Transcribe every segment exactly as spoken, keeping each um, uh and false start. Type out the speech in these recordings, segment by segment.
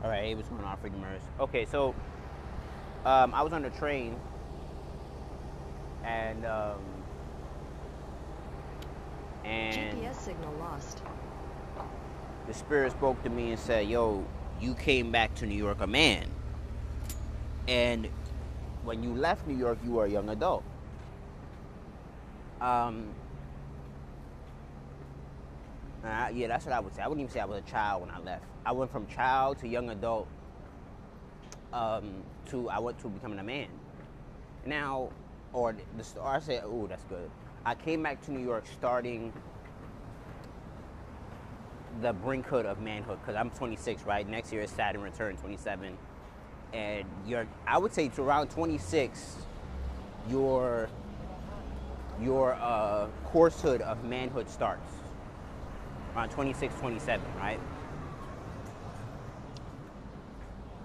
All right, hey, what's going on, Freaking Murs? Okay, so um, I was on the train, and um, and G P S signal lost. The spirit spoke to me and said, "Yo, you came back to New York a man, and when you left New York, you were a young adult." Um. I, yeah, that's what I would say. I wouldn't even say I was a child when I left. I went from child to young adult um, to I went to becoming a man. Now, or the or I say, oh, that's good. I came back to New York starting the brinkhood of manhood because I'm twenty-six, right? Next year is Saturn return, twenty-seven, and you're. I would say to around twenty-six, your your uh, coursehood of manhood starts. Around twenty-six, twenty-seven, right?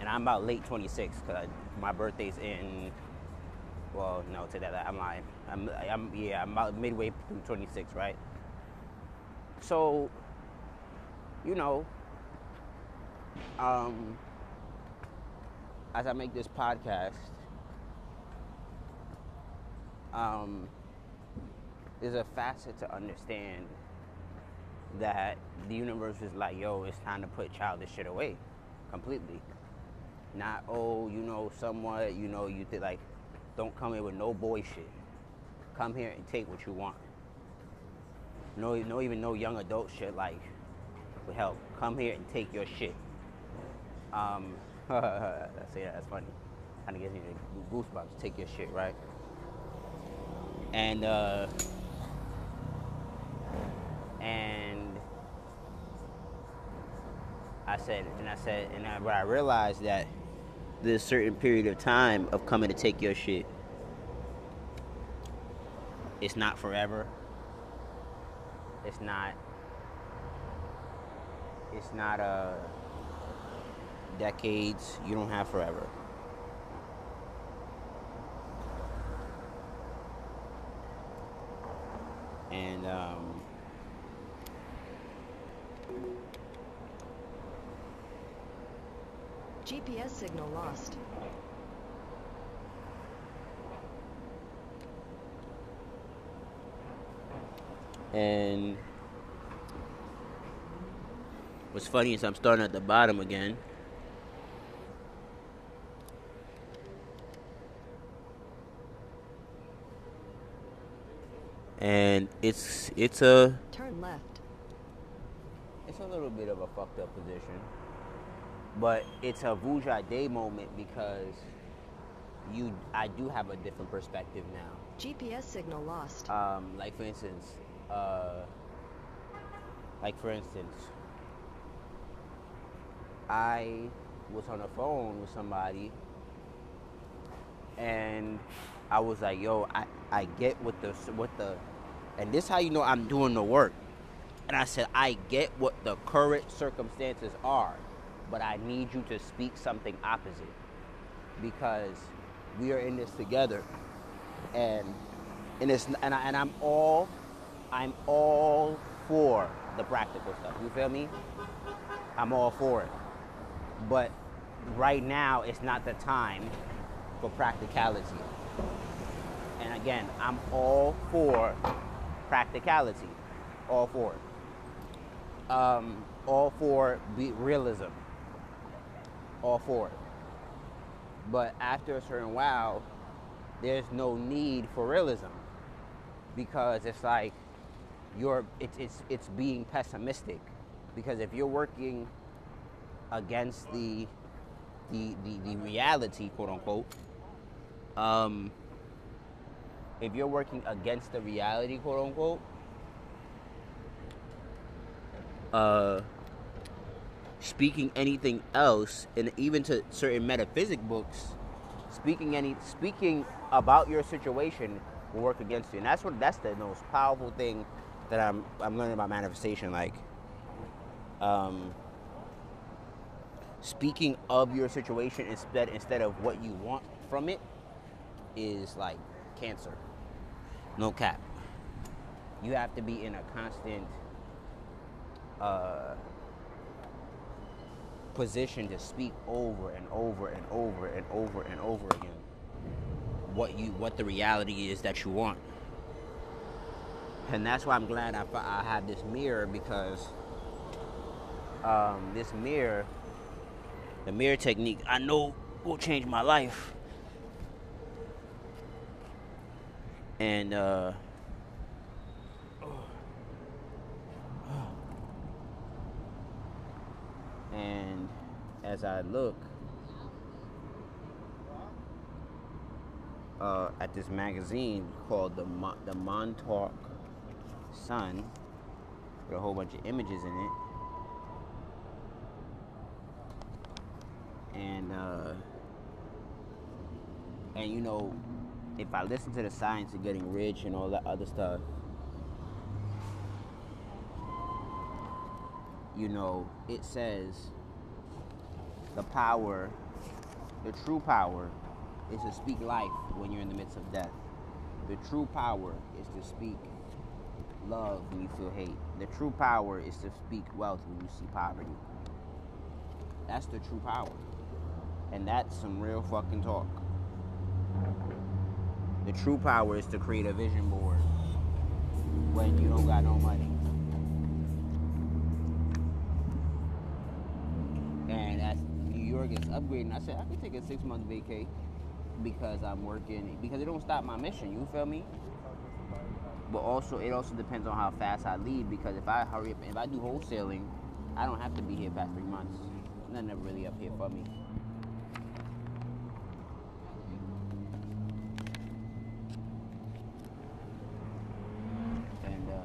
And I'm about late twenty-six because my birthday's in. Well, no, today I'm lying. I'm, I'm, yeah, I'm about midway through twenty-six, right? So, you know, um, as I make this podcast, um, there's a facet to understand. That the universe is like, yo, it's time to put childish shit away completely. Not, oh, you know, somewhat, you know, you think like, don't come here with no boy shit. Come here and take what you want. No, no, even no young adult shit like would help. Come here and take your shit. Um, that's, yeah, that's funny. Kind of gives you the goosebumps. Take your shit, right? And, uh, And I said, and I said, and I, but I realized that this certain period of time of coming to take your shit, it's not forever. It's not. It's not uh, decades. You don't have forever. And. Um, G P S signal lost. And what's funny is I'm starting at the bottom again. And it's it's a turn left. It's a little bit of a fucked up position. But it's a vuja day moment because you, I do have a different perspective now. G P S signal lost. Um, like for instance, uh, like for instance, I was on the phone with somebody, and I was like, "Yo, I, I get what the what the," and this how you know I'm doing the work. And I said, "I get what the current circumstances are." But I need you to speak something opposite because we are in this together, and and it's and, I, and I'm all I'm all for the practical stuff. You feel me? I'm all for it. But right now, it's not the time for practicality. And again, I'm all for practicality, all for it, um, all for be- realism. All for it. But after a certain while, there's no need for realism because it's like you're it's it's it's being pessimistic because if you're working against the the the, the reality, quote unquote, um, if you're working against the reality, quote unquote, uh. Speaking anything else, and even to certain metaphysic books, speaking any speaking about your situation will work against you, and that's what that's the most powerful thing that I'm I'm learning about manifestation. Like, um, speaking of your situation instead instead of what you want from it is like cancer. No cap. You have to be in a constant. Uh, position to speak over and over and over and over and over again what you what the reality is that you want. And that's why I'm glad I, I had this mirror, because um, this mirror, the mirror technique, I know will change my life. And uh, and as I look uh, at this magazine called the Mo- the Montauk Sun, with a whole bunch of images in it, and uh, and you know, if I listen to the science of getting rich and all that other stuff, you know, it says the power, the true power, is to speak life when you're in the midst of death. The true power is to speak love when you feel hate. The true power is to speak wealth when you see poverty. That's the true power. And that's some real fucking talk. The true power is to create a vision board when you don't got no money. And as New York is upgrading, I said I could take a six month vacay because I'm working, because it don't stop my mission, you feel me? But also, it also depends on how fast I leave, because if I hurry up, if I do wholesaling, I don't have to be here past three months. Nothing ever really up here for me. And uh,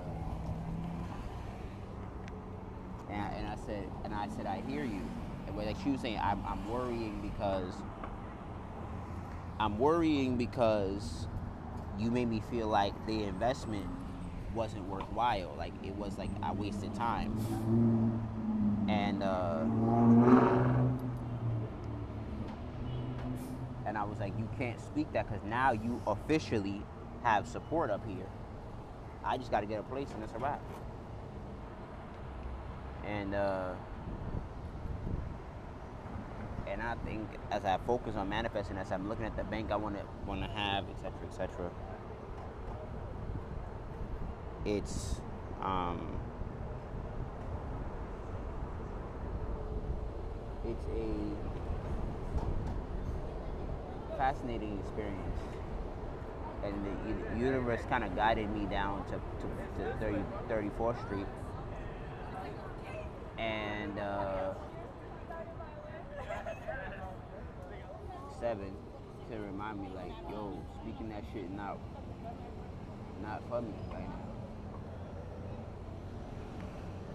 and, I, and I said, and I said, I hear you. And like she was saying, I'm, I'm worrying because I'm worrying because. you made me feel like the investment wasn't worthwhile. Like, it was like I wasted time. And uh, and I was like, you can't speak that, because now you officially have support up here. I just got to get a place and it's a wrap. And uh, and I think as I focus on manifesting, as I'm looking at the bank I want to want to have, et cetera, et cetera, it's um, it's a fascinating experience, and the, the universe kind of guided me down to to, to thirty, thirty-fourth Street, and. Uh, Seven to remind me, like, yo, speaking that shit now, not for me right now.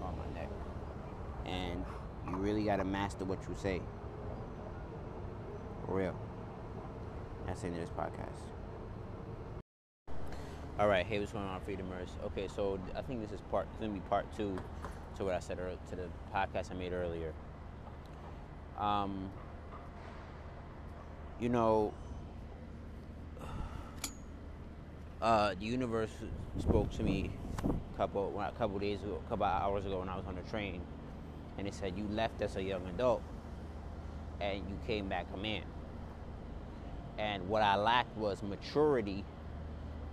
On my neck, and you really gotta master what you say, for real. That's the end of this podcast. All right, hey, what's going on, Freedomers? Okay, so I think this is part. It's gonna be part two to what I said earlier, to the podcast I made earlier. Um. You know, uh, the universe spoke to me a couple, a couple days ago, a couple hours ago when I was on the train, and it said, you left as a young adult, and you came back a man. And what I lacked was maturity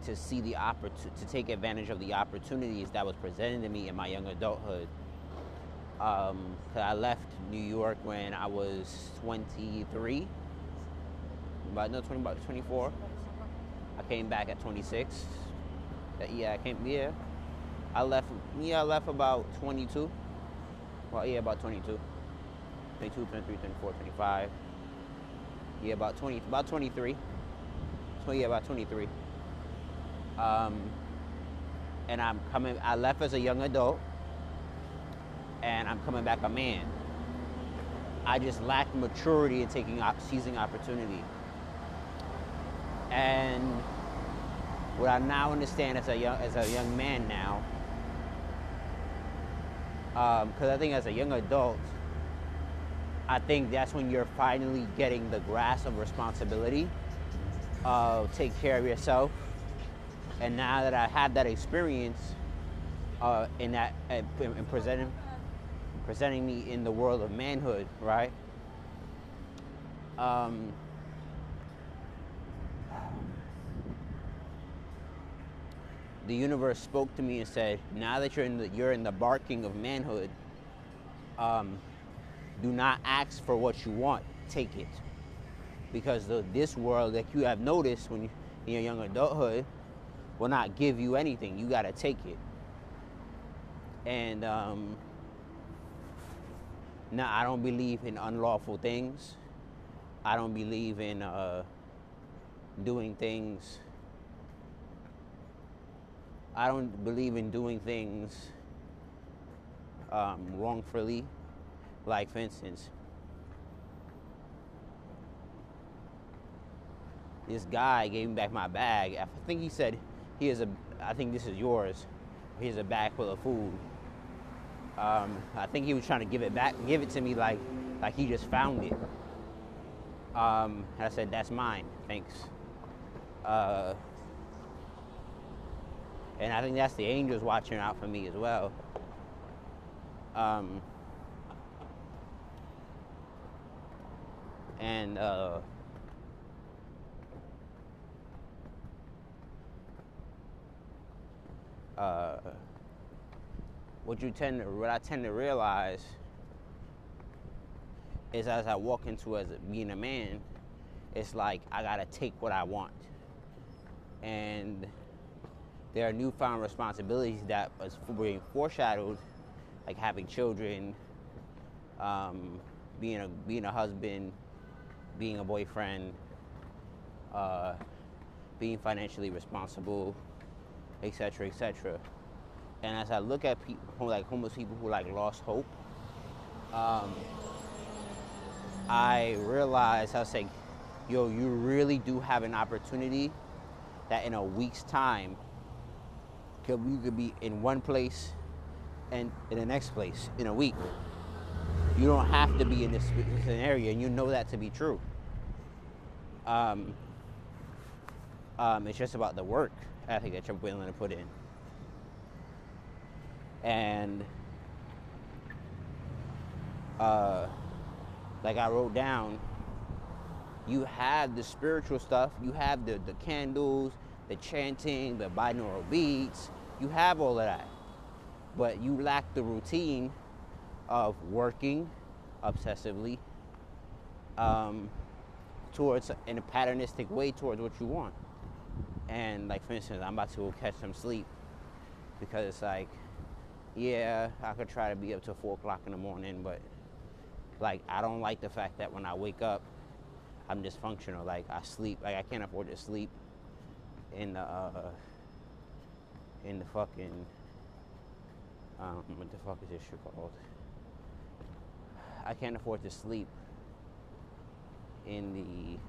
to see the opportunity, to take advantage of the opportunities that was presented to me in my young adulthood. Um, 'cause I left New York when I was twenty-three. About no twenty, about twenty-four. I came back at twenty-six. Yeah, I came. Yeah, I left. Yeah, I left about twenty-two. Well, yeah, about twenty-two. twenty-two, twenty-three, twenty-four, twenty-five. Yeah, about twenty. About twenty-three. So yeah, about twenty-three. Um, and I'm coming. I left as a young adult, and I'm coming back a man. I just lacked maturity in taking up, seizing opportunity. And what I now understand as a young, as a young man now, because um, I think as a young adult, I think that's when you're finally getting the grasp of responsibility, of uh, take care of yourself. And now that I had that experience, uh, in that, and presented presenting me in the world of manhood, right? Um, the universe spoke to me and said, now that you're in the, you're in the barking of manhood, um, do not ask for what you want, take it. Because the, this world that you have noticed when you, in your young adulthood will not give you anything, you gotta take it. And um, now I don't believe in unlawful things. I don't believe in uh, doing things. I don't believe in doing things um, wrongfully. Like, for instance, this guy gave me back my bag. I think he said, "Here's a. I think this is yours. Here's a bag full of food." Um, I think he was trying to give it back, give it to me like, like he just found it. Um, and I said, "That's mine, thanks." Uh, and I think that's the angels watching out for me as well. Um, and uh, uh, what you tend to, what I tend to realize is as I walk into as being a man, it's like I gotta take what I want. And there are newfound responsibilities that was being foreshadowed, like having children, um, being a being a husband, being a boyfriend, uh, being financially responsible, et cetera, et cetera. And as I look at people like homeless people who like lost hope, um, I realized, I was like, yo, you really do have an opportunity that in a week's time, you could be in one place and in the next place in a week. You don't have to be in this, this area, and you know that to be true. Um, um, it's just about the work, I think, that you're willing to put in. And, uh, like I wrote down, you have the spiritual stuff, you have the, the candles, the chanting, the binaural beats, you have all of that. But you lack the routine of working obsessively um, towards, in a patternistic way, towards what you want. And like, for instance, I'm about to go catch some sleep because it's like, yeah, I could try to be up till four o'clock in the morning, but like, I don't like the fact that when I wake up, I'm dysfunctional. Like, I sleep, like, I can't afford to sleep in the, uh, in the fucking, um, what the fuck is this shit called? I can't afford to sleep in the,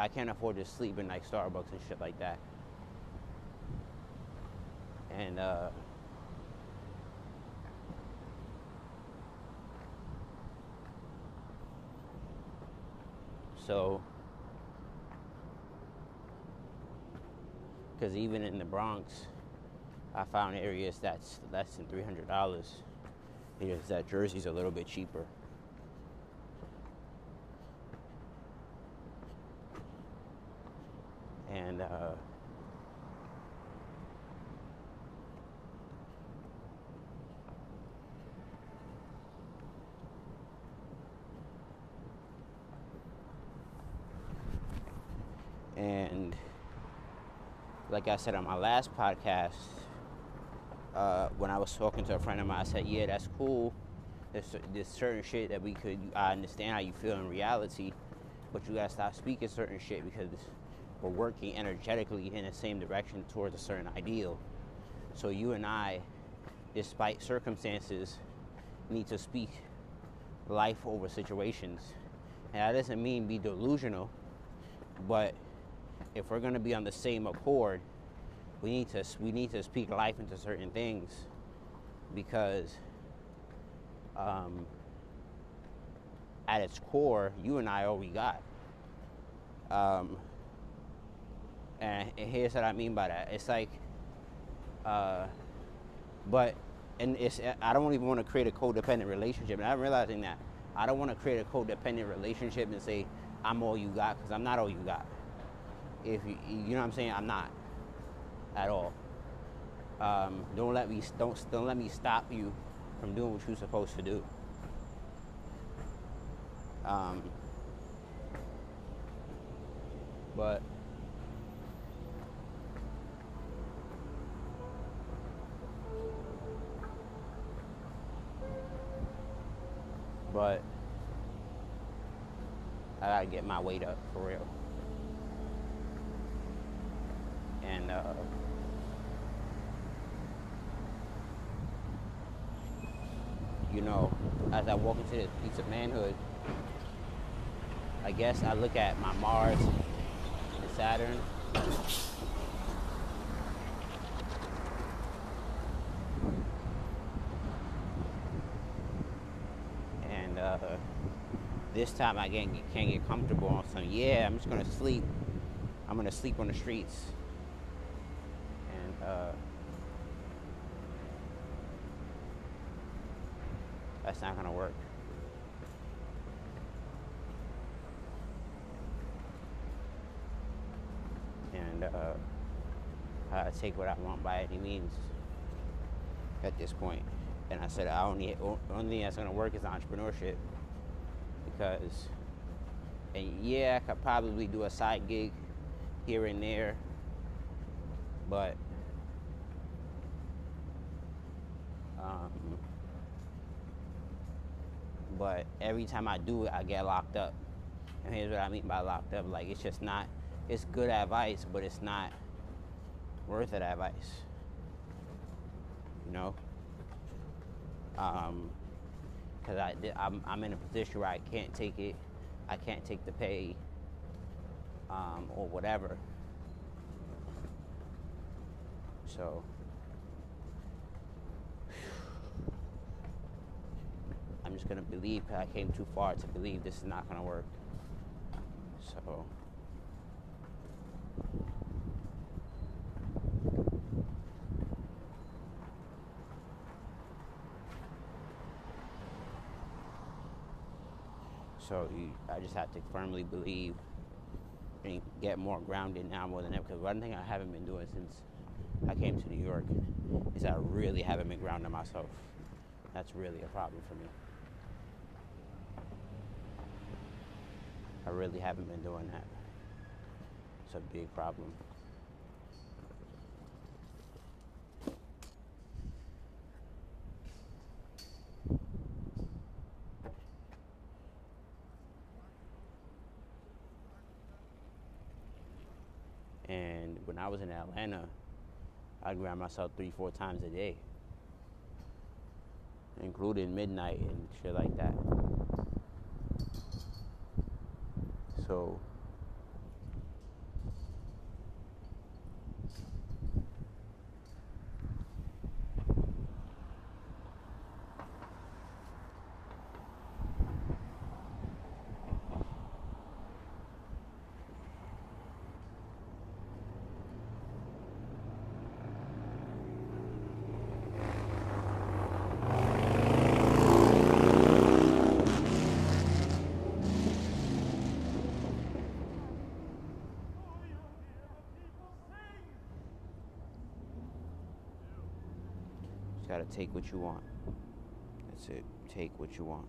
I can't afford to sleep in, like, Starbucks and shit like that. And, uh, so, because even in the Bronx, I found areas that's less than three hundred dollars, because that jersey's a little bit cheaper. And, uh, And like I said on my last podcast, uh, when I was talking to a friend of mine, I said, yeah, that's cool. There's, there's certain shit that we could, I understand how you feel in reality, but you gotta stop speaking certain shit because we're working energetically in the same direction towards a certain ideal. So you and I, despite circumstances, need to speak life over situations. And that doesn't mean be delusional, but if we're going to be on the same accord, we need to we need to speak life into certain things, because um, at its core, you and I are all we got. Um, and here's what I mean by that. It's like, uh, but and it's I don't even want to create a codependent relationship. And I'm realizing that I don't want to create a codependent relationship and say I'm all you got, because I'm not all you got. If you, you know what I'm saying, I'm not at all. Um, don't let me don't don't let me stop you from doing what you're supposed to do. Um, but but I gotta get my weight up for real. And uh, you know, as I walk into this piece of manhood, I guess I look at my Mars and Saturn. And uh, this time I can't get, can't get comfortable on some, yeah, I'm just gonna sleep. I'm gonna sleep on the streets. And uh, that's not gonna work. And uh, I take what I want by any means at this point. And I said, I only only thing that's gonna work is entrepreneurship, because, and yeah, I could probably do a side gig here and there, but um, but every time I do it, I get locked up. And here's what I mean by locked up: like, it's just not. It's good advice, but it's not worth it advice, you know? Um, cause I, I'm, I'm in a position where I can't take it, I can't take the pay, um, or whatever. So, I'm just gonna believe, cause I came too far to believe this is not gonna work, so. So you, I just have to firmly believe and get more grounded now more than ever. Because one thing I haven't been doing since I came to New York is I really haven't been grounding myself. That's really a problem for me. I really haven't been doing that. It's a big problem. And when I was in Atlanta, I ground myself three, four times a day, including midnight and shit like that. So, gotta take what you want. That's it. Take what you want.